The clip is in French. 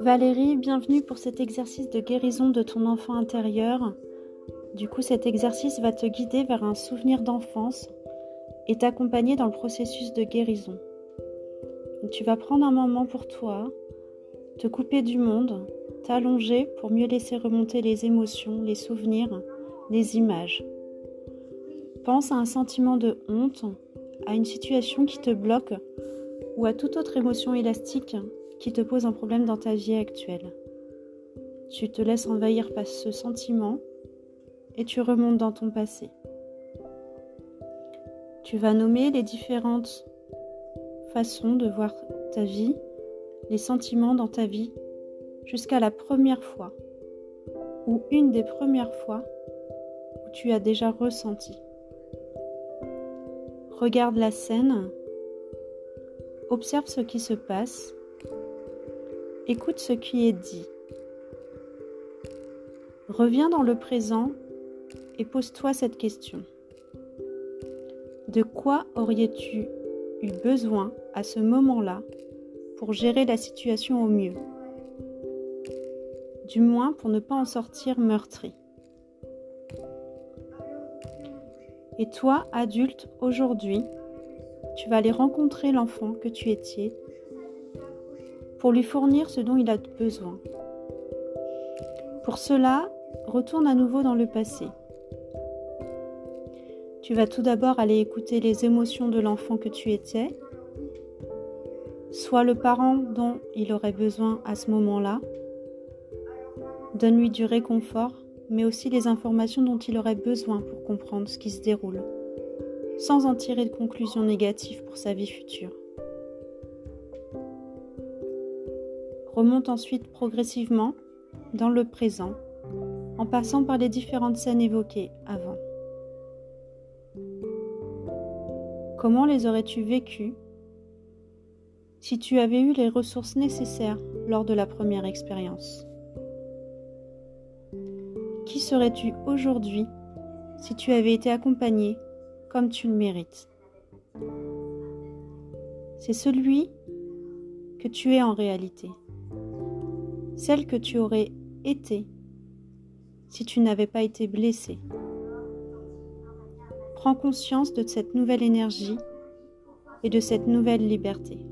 Valérie, bienvenue pour cet exercice de guérison de ton enfant intérieur. Du coup, cet exercice va te guider vers un souvenir d'enfance et t'accompagner dans le processus de guérison. Tu vas prendre un moment pour toi, te couper du monde, t'allonger pour mieux laisser remonter les émotions, les souvenirs, les images. Pense à un sentiment de honte, à une situation qui te bloque ou à toute autre émotion élastique qui te pose un problème dans ta vie actuelle. Tu te laisses envahir par ce sentiment et tu remontes dans ton passé. Tu vas nommer les différentes façons de voir ta vie, les sentiments dans ta vie, jusqu'à la première fois ou une des premières fois où tu as déjà ressenti. Regarde la scène, observe ce qui se passe, écoute ce qui est dit. Reviens dans le présent et pose-toi cette question. De quoi aurais-tu eu besoin à ce moment-là pour gérer la situation au mieux ? Du moins pour ne pas en sortir meurtri. Et toi, adulte, aujourd'hui, tu vas aller rencontrer l'enfant que tu étais pour lui fournir ce dont il a besoin. Pour cela, retourne à nouveau dans le passé. Tu vas tout d'abord aller écouter les émotions de l'enfant que tu étais, sois le parent dont il aurait besoin à ce moment-là, donne-lui du réconfort, mais aussi les informations dont il aurait besoin pour comprendre ce qui se déroule, sans en tirer de conclusions négatives pour sa vie future. Remonte ensuite progressivement dans le présent, en passant par les différentes scènes évoquées avant. Comment les aurais-tu vécues si tu avais eu les ressources nécessaires lors de la première expérience ? Qui serais-tu aujourd'hui si tu avais été accompagné comme tu le mérites ? C'est celui que tu es en réalité, celle que tu aurais été si tu n'avais pas été blessé. Prends conscience de cette nouvelle énergie et de cette nouvelle liberté.